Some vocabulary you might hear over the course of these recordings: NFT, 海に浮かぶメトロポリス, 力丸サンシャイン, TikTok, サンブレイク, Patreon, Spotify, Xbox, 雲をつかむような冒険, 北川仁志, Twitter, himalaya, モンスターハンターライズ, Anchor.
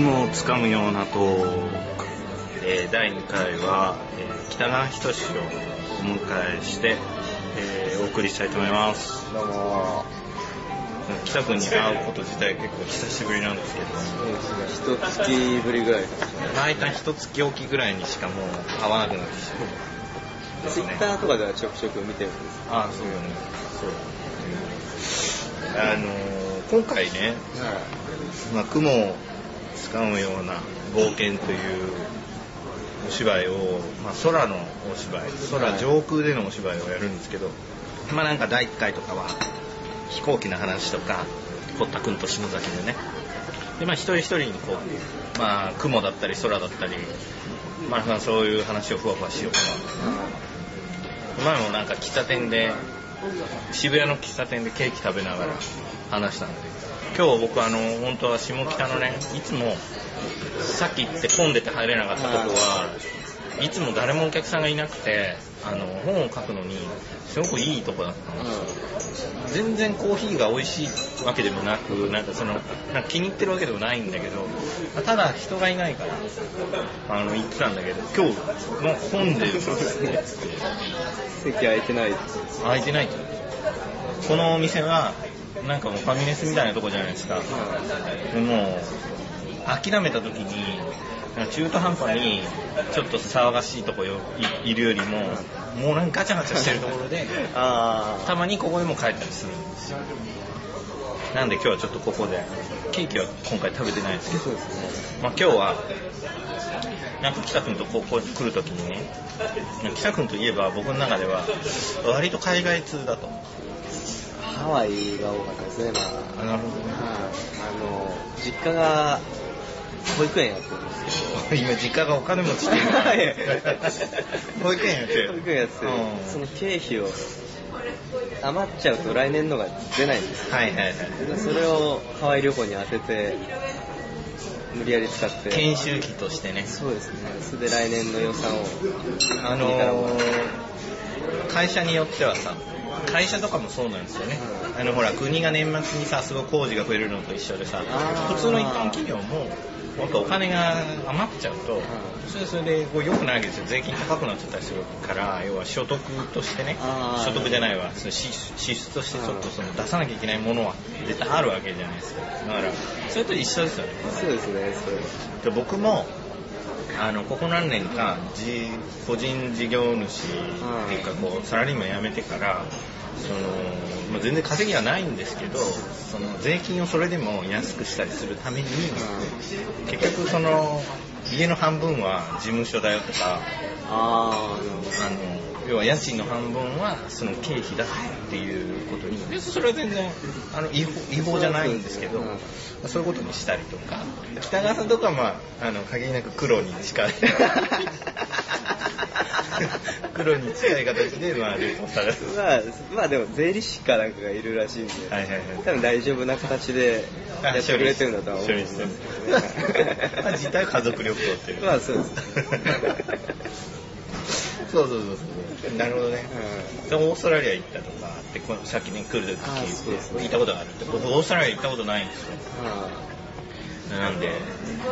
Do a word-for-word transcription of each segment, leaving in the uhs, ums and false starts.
雲をつかむようなトーク、えー、だいにかいは、えー、北川仁志をお迎えして、えー、お送りしたいと思います。どうも北くんに会うこと自体結構久しぶりなんですけど、そうですね、ひとつきぶりぐらいですね。毎回ひとつきおきぐらいにしかもう会わなくなってしまう。ツイッターとかではちょくちょく見てるんですけど、ああそうよね、そうだね、うん、あのー、今回ね、はい、まあ、雲をつかむような冒険というお芝居を、まあ、空のお芝居、空上空でのお芝居をやるんですけど、はい、まあなんかだいいっかいとかは飛行機の話とか堀田くんと篠崎でね、で、まあ、一人一人にこう、まあ、雲だったり空だったり、まあ、そういう話をふわふわしようかな。前もなんか喫茶店で、渋谷の喫茶店でケーキ食べながら話したんで、今日僕あの本当は下北のね、いつもさっき行って混んでて入れなかったとこはいつも誰もお客さんがいなくて、あの本を書くのにすごくいいとこだったんですよ。全然コーヒーが美味しいわけでもなく、なんかそのなんか気に入ってるわけでもないんだけど、ただ人がいないからあの行ってたんだけど、今日も混んでるんですね。席空いてない、空いてないって。このお店はなんかもうファミレスみたいなとこじゃないですか。でも諦めた時に中途半端にちょっと騒がしいとこよ い, いるよりももうなんかガチャガチャしてるところであたまにここでも帰ったりするんですよ。なんで今日はちょっとここでケーキは今回食べてないんですけど、そうですね、まあ、今日はなんか北くんとここに来るときにね、北くんといえば僕の中では割と海外通だと、ハワイが多かったですね。まあ、なるほどね、あの実家が保育園やってるんですけど、今実家がお金持ちっていう保育園やってる、保育園やってる、うん、その経費を余っちゃうと来年のが出ないんですよ、はいはいはい、それをハワイ旅行に当てて無理やり使って、研修費としてね、そうですね、それで来年の予算を、あのー、会社によってはさ、会社とかもそうなんですよね、あのほら国が年末にさすごい工事が増えるのと一緒でさ、普通の一般企業もなんかお金が余っちゃうと、それそれでこう良くないわけですよ。税金高くなっちゃったりするから、要は所得としてね、所得じゃないわ、その支出としてちょっとその出さなきゃいけないものは絶対あるわけじゃないですか。だからそれと一緒ですよね。そうですね、そう。で僕もあのここ何年か個人事業主っていうかこうサラリーマン辞めてから、その、まあ、全然稼ぎはないんですけど、その税金をそれでも安くしたりするために、結局その家の半分は事務所だよとか、あの要は家賃の半分はその経費だっていうことに、それは全然あの違法、違法じゃないんですけど、そういうことにしたりとか、北川さんとかまああの限りなく黒に近い黒に近い形でまあ旅行されるまあ、まあ、でも税理士かなんかがいるらしいんで、はいはいはい、多分大丈夫な形でやってくれてるんだとは思うんですけど、ね、まあ実態は家族旅行っていうまあそうですそうそうそうそう、なるほどね、うん、でオーストラリア行ったとかってさっきね来る時聞いたことがあるって、僕オーストラリア行ったことないんですよ、うん、なんで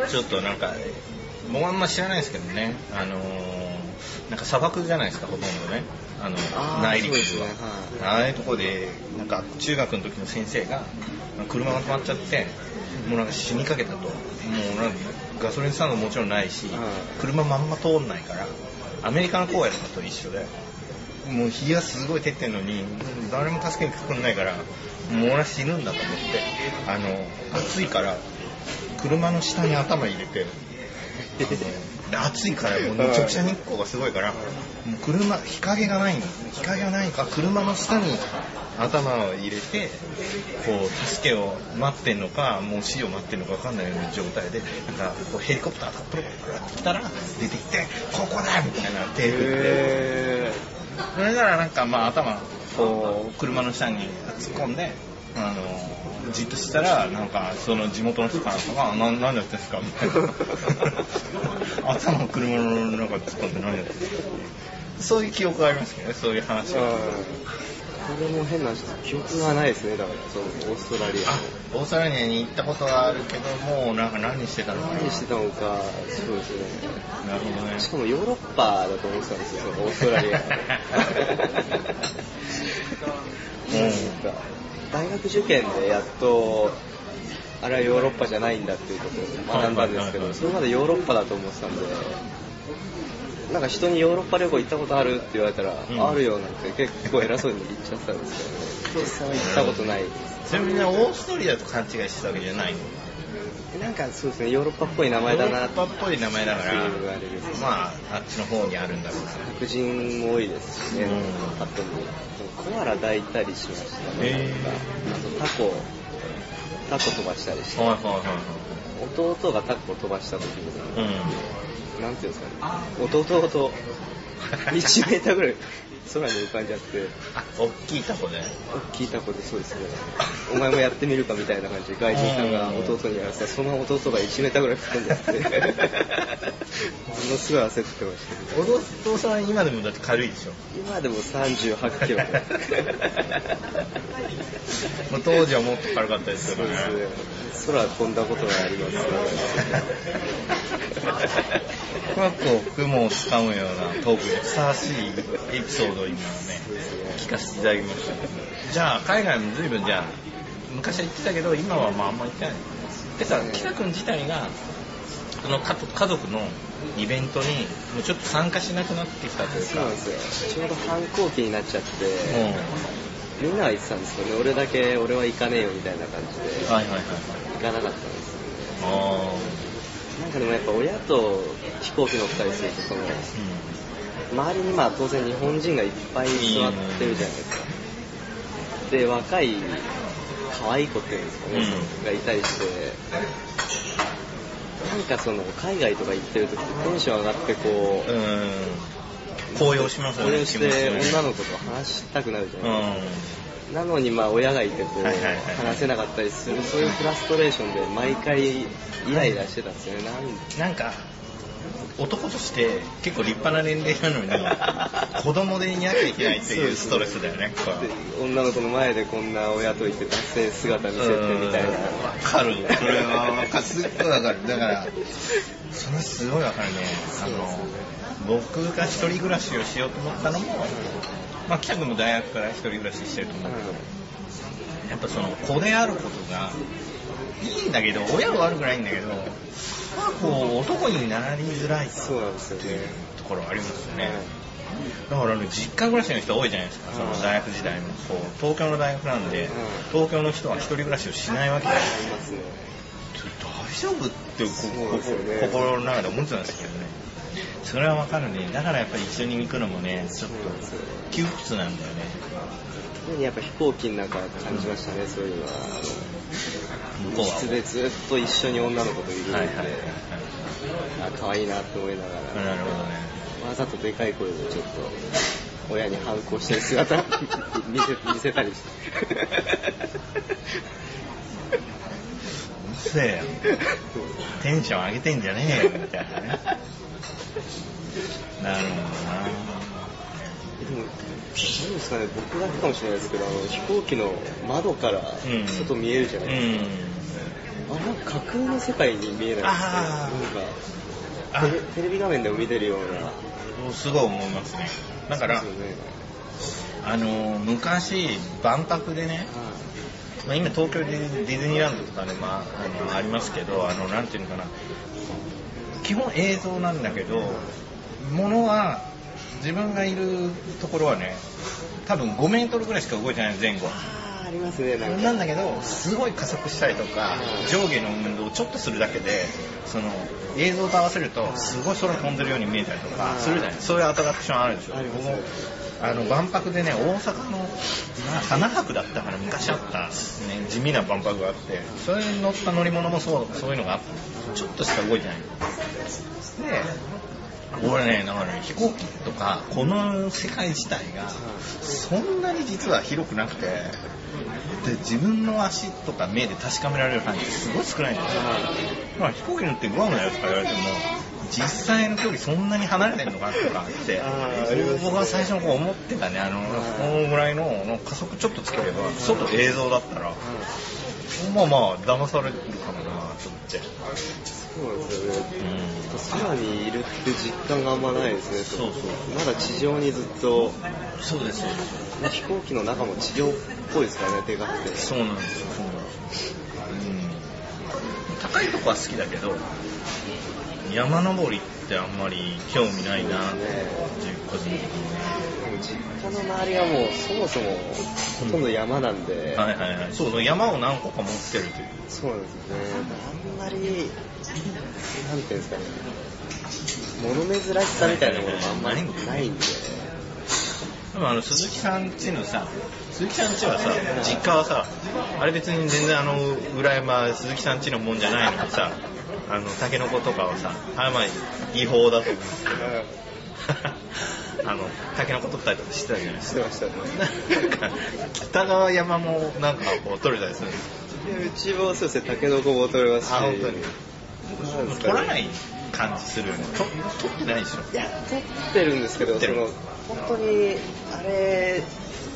ちょっとなんか僕あんま知らないですけどね、あのー、なんか砂漠じゃないですかほとんどね、あのあ内陸は、ね、はい、ああいうとこでなんか中学の時の先生が車が止まっちゃってもうなんか死にかけたと、もうなんかガソリンスタンドももちろんないし、車まんま通んないから、アメリカの荒野とかと一緒で、もう日がすごい照ってんのに誰も助けに来ないから、もう俺は死ぬんだと思って、あの暑いから車の下に頭入れて、暑いからもう直射日光がすごいからもう車日陰がないの、日陰がないから車の下に頭を入れてこう助けを待ってんのかもう死を待ってんのか分かんないような状態で、なんかこうヘリコプターがプロプロってきたら出てきてここだみたいな手振って、それならなんかまあ頭こう車の下に突っ込んで、あのじっとしたらなんかその地元の人からとか何やってんすかみたいな頭を車の中に突っ込んで何やってんすか、そういう記憶がありますけどね、そういう話は。れも変な記憶がないですね。だからそのオーストラリア、オーストラリアに行ったことはあるけど、もうなんか何してたのか何してたのか、そうですね。なるほどね。しかもヨーロッパだと思ってたんですよ、オーストラリア。大学受験でやっとあれはヨーロッパじゃないんだっていうことを学んだんですけど、それまでヨーロッパだと思ってたんで。なんか人にヨーロッパ旅行行ったことあるって言われたら、うん、あるよなんて結構偉そうに言っちゃったんですけど、ね、実際は行ったことない。ちなみにオーストリアと勘違いしてたわけじゃないの？なんかそうですね、ヨーロッパっぽい名前だな。ヨーロッパっぽい名前だから、まああっちの方にあるんだろうな。白人も多いですしね。あとコアラ抱いたりしましたね。あとタコタコ飛ばしたりして、はいはいはいはい、弟がタコ飛ばした時に、うん、なんていうんですかね、弟といちメーターぐらい空に浮かんじゃって、あ、大きいタコね。大きいタコで、そうですね。お前もやってみるかみたいな感じで外人さんが弟にやらせた。その弟がいちメーターぐらい浮かんじゃってものすごい焦ってました、ね。弟さん今でもだって軽いでしょ。今でもさんじゅうはちキロもう当時はもっと軽かったですけどね。そうですね。空飛んだことがありますね。雲をつかむようなトークにふさわしいエピソードを今ね聞かせていただきました、ね。じゃあ海外も随分、じゃあ昔は行ってたけど今はまああんまり行ってない。でさ、キタ君自体がその家族のイベントにもうちょっと参加しなくなってきたというか。そうなんですよ。ちょうど反抗期になっちゃって、うん、みんなは行ってたんですけど、ね、俺だけ俺は行かねえよみたいな感じで、はいはいはい、行かなかったんですよ、ね。あー、なんかでもやっぱ親と飛行機乗ったりするとその、うん、周りにまあ当然日本人がいっぱい座ってるじゃないですか。で、若い可愛い子っていうんですかね、うん、がいたりして、なんかその海外とか行ってる時テンション上がってこう、うん、高揚しますね。高揚して女の子と話したくなるじゃないですか、うん、なのにまあ親がいてこう、はいはいはいはい、話せなかったりする、そういうフラストレーションで毎回イライラしてたんですよね。なんか男として結構立派な年齢なのに子供でいなきゃいけないっていうストレスだよね。女の子の前でこんな親といて男性姿見せてみたいな。わかる。これはかすっとわかる。だからそれすごいわかるね。あの僕が一人暮らしをしようと思ったのも、まあ北君も大学から一人暮らししてると思うんだけど、やっぱその子であることがいいんだけど、親は悪くないんだけど、こう男になりづらいっていうところありますよね。だから実家暮らしの人多いじゃないですか。その大学時代もこう東京の大学なんで、東京の人は一人暮らしをしないわけですよ。大丈夫って心の中で思ってたんですけどね。それは分かるね。だからやっぱり一緒に行くのもね、ちょっと窮屈なんだよね。やっぱ飛行機の中感じましたね、うん、そういうのは。個室でずっと一緒に女の子といるので、はいはいはい、あ、可愛いなって思いながら、なるほどね、わざとでかい声でちょっと親に反抗してる姿見せ、見せたりしてうるせえよテンション上げてんじゃねえよみたいなね。なるほどな。でも何ですかね、僕だけかもしれないですけど、あの飛行機の窓から外見えるじゃないですか、うんうん、あ、なんか架空の世界に見えないですね。なんかテレビ画面でも見てるような、すごい思いますね。だから、ね、あの昔万博でね、まあ、今東京ディズニーランドとかで、まあ、あのありますけど、あのなんていうのかな、基本映像なんだけど、ものは自分がいるところはね、多分ごメートルぐらいしか動いてない前後。ああ、ありますね。なんかなんだけど、すごい加速したりとか、上下の運動をちょっとするだけで、その映像と合わせるとすごい空飛んでるように見えたりとかするじゃない。そういうアトラクションあるでしょ。ありますね。あの万博でね、大阪の花博だったから昔あった、ね、地味な万博があって、それに乗った乗り物もそう、そういうのがあって、ちょっとしか動いてない。で俺ね、だから飛行機とかこの世界自体がそんなに実は広くなくて、で自分の足とか目で確かめられる範囲がすごい少ないんですよ。まあ、飛行機乗ってグアムだよとか言われても実際の距離そんなに離れてるのかなとかって僕は最初の頃思ってたね。あのこのぐらいの加速ちょっとつければ外映像だったらまあまあ騙されるかもなと思って。そうなんですよね、うん、空にいるって実感があんまないですね。そうそう、まだ地上にずっと。そうです、そうです。まあ、飛行機の中も地上っぽいですからね、でかくて。そうなんですよ、うん、高いとこは好きだけど山登りってあんまり興味ないなっていう個人的に。実家の周りはもうそもそもほとんど山なんで、うん、はいはいはい、そう、山を何個か持ってるという。そうなんですよね。あんまりなんていうんですかね、物珍しさみたいなものがあんまりないんで。でもあの鈴木さんちのさ、鈴木さんちはさ、実家はさ、あれ別に全然あの裏山鈴木さんちのもんじゃないのにさあのタケノコとかをさ、あんまり違法だと思うんですけどあのタケノコ取ったりとかしてたじゃないですか。してましたね。なんか北川山もなんかこう取れたりするんですか。いや、うちもそうですね、タケノコも取れますし。あ、本当に。なんですかね、取らない感じするよね。取ってないでしょ。いや、取ってるんですけど、その本当にあれ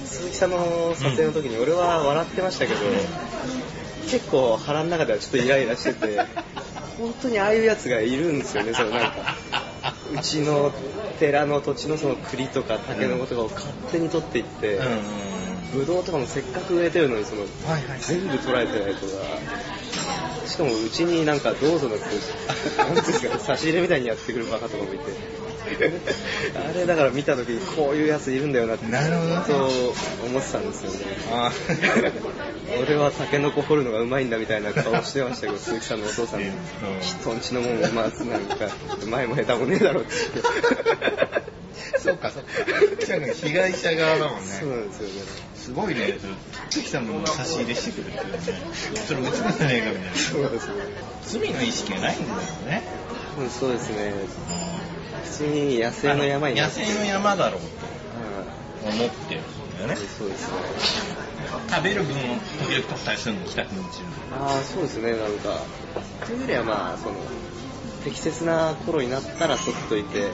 鈴木さんの撮影の時に俺は笑ってましたけど、うん、結構腹の中ではちょっとイライラしてて本当にああいうやつがいるんですよね。そのなんかうちの寺の土地のその栗とかタケノコとかを勝手に取っていって、うん、ブドウとかもせっかく植えてるのにその、はいはい、全部取られてないとか。しかもうちになんかどうぞのなんですか、差し入れみたいにやってくるバカとかもいてあれだから見た時にこういうやついるんだよなってそう思ってたんですよね。あ俺はタケノコ掘るのがうまいんだみたいな顔してましたけど鈴木さんのお父さんに、うん、人んちのもんもまずなんか前も下手もねえだろってそうかそうか、被害者側だもんね。そうなんですよね。すごいね、鈴木さんも差し入れしてくるっていうね。それ映らない映画みたいな。そうですね。罪の意識がないんだよね。うん、そうですね。普通に野生の山になってる。野生の山だろうと思ってるんだよね。そうですね。食べる分を時々取ったりするの、北国中。ああ、そうですね。なんかというよりはまあその。適切な頃になったら取っといて、うん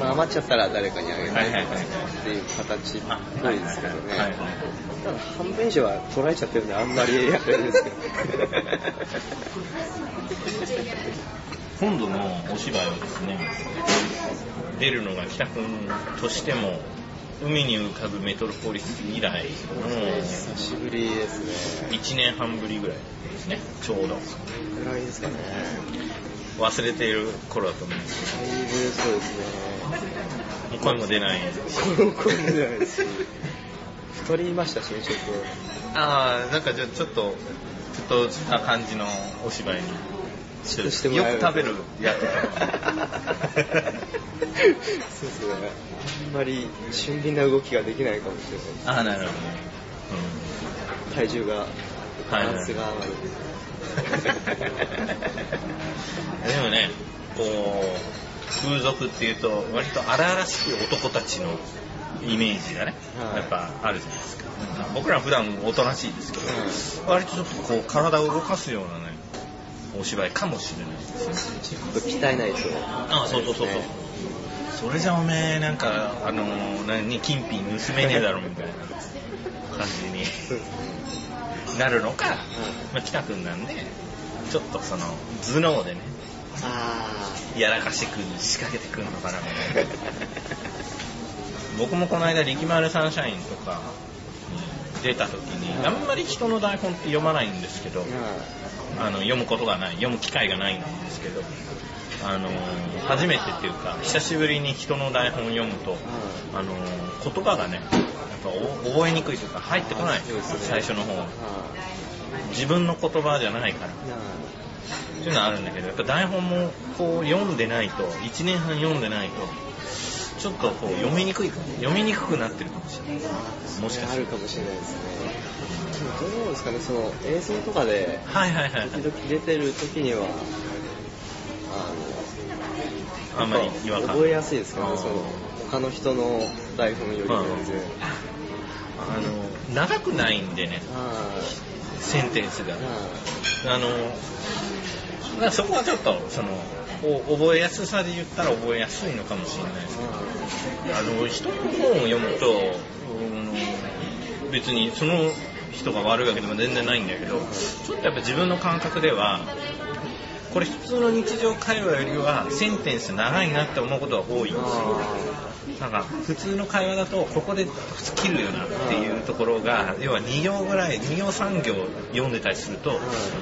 まあ、余っちゃったら誰かにあげるっていう形っぽいですけどね。ただ半分以上は取られちゃってるんであんまりやってるんですけど今度のお芝居はですね、出るのが北くんとしても海に浮かぶメトロポリス以来の久しぶりですね。いちねんはんぶりぐらいですね、ちょうどぐらいですかね。忘れている頃だと思うんですけど。だいぶそうですね。声も出ない。声も出ないです。太りましたしね、ちょっと。ああ、なんかじゃあちょっとちょっとした感じのお芝居にしてもらえる。よく食べるやつ。そうですね。あんまり俊敏な動きができないかもしれない。ああ、なるほどね。うん、体重がバランスが悪い。でもね、こう風俗っていうと割と荒々しい男たちのイメージがね、やっぱあるじゃないですか。なんか僕ら普段おとなしいですけど、割とちょっとこう体を動かすようなね、お芝居かもしれないですね。ちょっと鍛えないと。ああ、そうそうそうそう。それじゃおめえなんかあの何金品盗めねえだろみたいな感じになるのか。まあ北くんなんで、ちょっとその頭脳でね、あやらかしてくる、仕掛けてくるのかなみたいな僕もこの間力丸サンシャインとかに出た時に、あんまり人の台本って読まないんですけど、あの読むことがない、読む機会がないんですけど、あの初めてっていうか久しぶりに人の台本を読むと、あの言葉がね、やっぱ覚えにくいというか入ってこない、最初の方は自分の言葉じゃないからっていうのはあるんだけど、やっぱ台本もこう読んでないと、いちねんはん読んでないとちょっとこう読みにくい、読みにくくなってるかもしれない。もしかしたらあるかもしれないですね。どうですかね、その映像とかで時々出てる時にはあのあんまり違和感覚えやすいですからね、その他の人の台本よりも全然あの長くないんでね、センテンスが、あのそこはちょっとそのこう覚えやすさで言ったら覚えやすいのかもしれないですけど、あの人の本を読むと、うん、別にその人が悪いわけでも全然ないんだけど、ちょっとやっぱ自分の感覚ではこれ普通の日常会話よりはセンテンス長いなって思うことが多いんですよ。なんか普通の会話だとここで切るよなっていうところが、要はに行ぐらいに行さん行読んでたりすると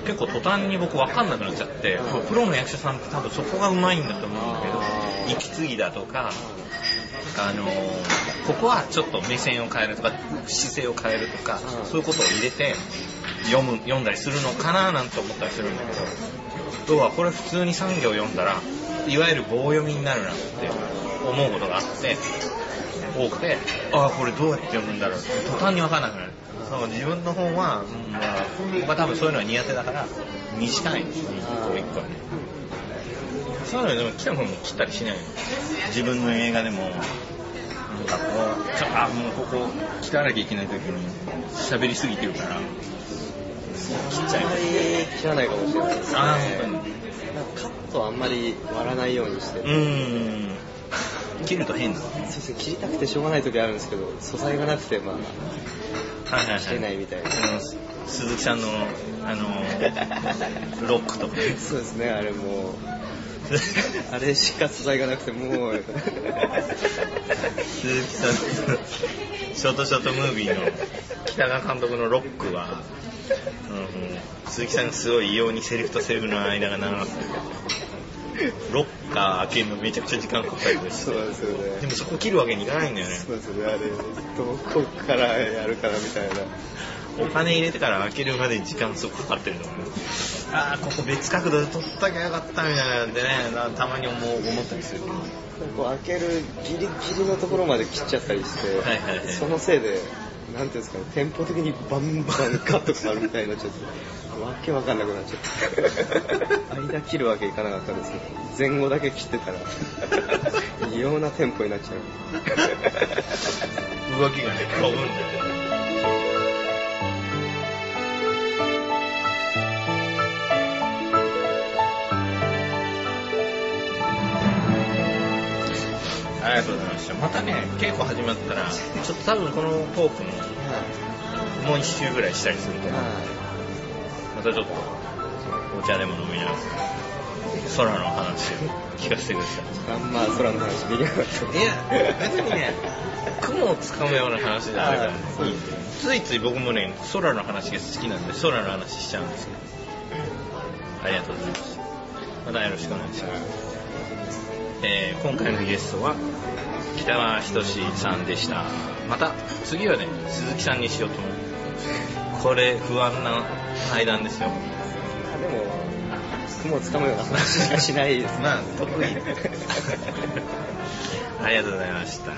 結構途端に僕分かんなくなっちゃって、プロの役者さんって多分そこがうまいんだと思うんだけど、息継ぎだとか、あのー、ここはちょっと目線を変えるとか姿勢を変えるとか、そういうことを入れて読む読んだりするのかななんて思ったりするんだけど、要はこれ普通にさん行読んだらいわゆる棒読みになるなって思うことがあって多くて、ああこれどうやって読むんだろうって途端に分からなくなる。なんか自分の本は、うん、まあ、多分そういうのは苦手だから短いんですよ、いっこいっこはね。そういうのでも来たものも切ったりしない。自分の映画でもなんかこう、あもうここ切らなきゃいけない時に喋りすぎてるから切っちゃいます。切らないかもしれないですね。あ本当になんかカットあんまり割らないようにしてる。うん切ると変だ。そうですね、切りたくてしょうがない時あるんですけど、素材がなくてまあ切れないみたいな。鈴木さんのあのロックとか。そうですね、あれもうあれしか素材がなくてもう鈴木さんのショートショートムービーの北川監督のロックは、うん、鈴木さんがすごい異様にセリフとセリフの間が長くてロッカー開けるのめちゃくちゃ時間かかるんです。そうですよね。でもそこ切るわけにいかないんだよね。そうですね。あれどこからやるかなみたいな。お金入れてから開けるまで時間すごくかかってるのね。ああここ別角度で撮ったきゃよかったみたいなんでね、たまに思う思ったりする。こう開けるギリギリのところまで切っちゃったりして、はいはいはい、そのせいでなんていうんですかね、テンポ的にバンバンカット変わるみたいになっちゃって。わけわかんなくなっちゃった。間切るわけいかなかったですけど、前後だけ切ってたら異様なテンポになっちゃう。動きがね、飛ぶんだよね。ありがとうございました。またね、稽古始まったら、ちょっと多分このトークも、はい、もう一周ぐらいしたりすると思う。はいまたちょっとお茶でも飲みながら空の話を聞かせてください。あんま空の話できなかった。いや別にね雲をつかむような話じゃないから、ね、ついつい僕もね空の話が好きなんで空の話しちゃうんですけど、ありがとうございます。またよろしくお願いします。えー、今回のゲストは北川仁さんでした。また次はね鈴木さんにしようと思う。これ不安な対談ですよ。でも雲をつかむような話しかしないです。まあ得意。ありがとうございました。